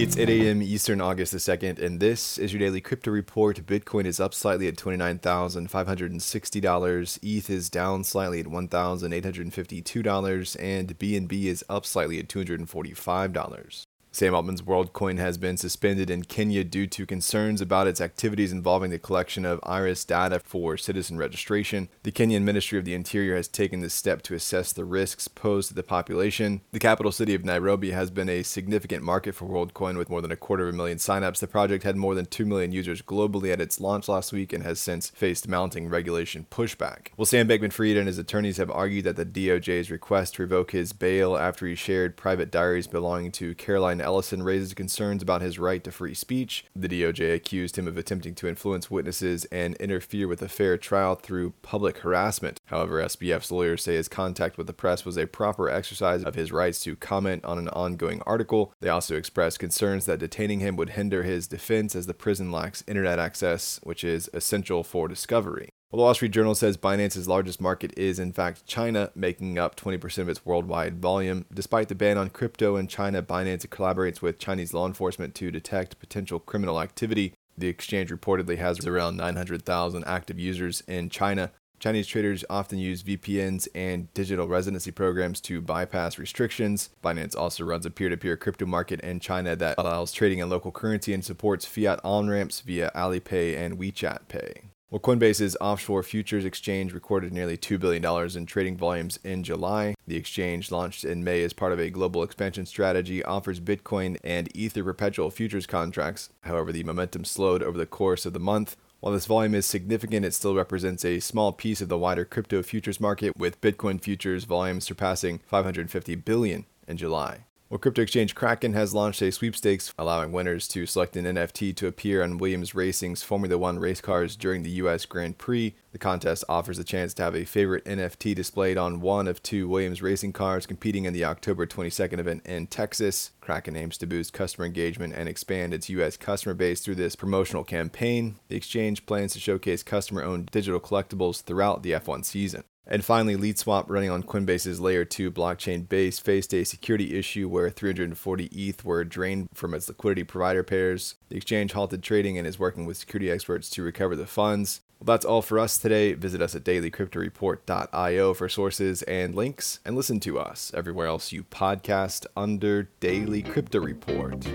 It's 8 a.m. Eastern, August the 2nd, and this is your daily crypto report. Bitcoin is up slightly at $29,560. ETH is down slightly at $1,852, and BNB is up slightly at $245. Sam Bankman-Fried's Worldcoin has been suspended in Kenya due to concerns about its activities involving the collection of iris data for citizen registration. The Kenyan Ministry of the Interior has taken this step to assess the risks posed to the population. The capital city of Nairobi has been a significant market for Worldcoin with more than 250,000 signups. The project had more than 2 million users globally at its launch last week and has since faced mounting regulation pushback. Well, Sam Bankman-Fried and his attorneys have argued that the DOJ's request to revoke his bail after he shared private diaries belonging to Caroline Allison raises concerns about his right to free speech. The DOJ accused him of attempting to influence witnesses and interfere with a fair trial through public harassment. However, SBF's lawyers say his contact with the press was a proper exercise of his rights to comment on an ongoing article. They also expressed concerns that detaining him would hinder his defense as the prison lacks internet access, which is essential for discovery. Well, the Wall Street Journal says Binance's largest market is, in fact, China, making up 20% of its worldwide volume. Despite the ban on crypto in China, Binance collaborates with Chinese law enforcement to detect potential criminal activity. The exchange reportedly has around 900,000 active users in China. Chinese traders often use VPNs and digital residency programs to bypass restrictions. Binance also runs a peer-to-peer crypto market in China that allows trading in local currency and supports fiat on-ramps via Alipay and WeChat Pay. Well, Coinbase's offshore futures exchange recorded nearly $2 billion in trading volumes in July. The exchange, launched in May as part of a global expansion strategy, offers Bitcoin and Ether perpetual futures contracts. However, the momentum slowed over the course of the month. While this volume is significant, it still represents a small piece of the wider crypto futures market, with Bitcoin futures volumes surpassing $550 billion in July. Well, crypto exchange Kraken has launched a sweepstakes allowing winners to select an NFT to appear on Williams Racing's Formula 1 race cars during the U.S. Grand Prix. The contest offers the chance to have a favorite NFT displayed on one of two Williams Racing cars competing in the October 22nd event in Texas. Kraken aims to boost customer engagement and expand its U.S. customer base through this promotional campaign. The exchange plans to showcase customer-owned digital collectibles throughout the F1 season. And finally, LeetSwap, running on Coinbase's Layer 2 blockchain Base, faced a security issue where 340 ETH were drained from its liquidity provider pairs. The exchange halted trading and is working with security experts to recover the funds. Well, that's all for us today. Visit us at dailycryptoreport.io for sources and links, and listen to us everywhere else you podcast under Daily Crypto Report.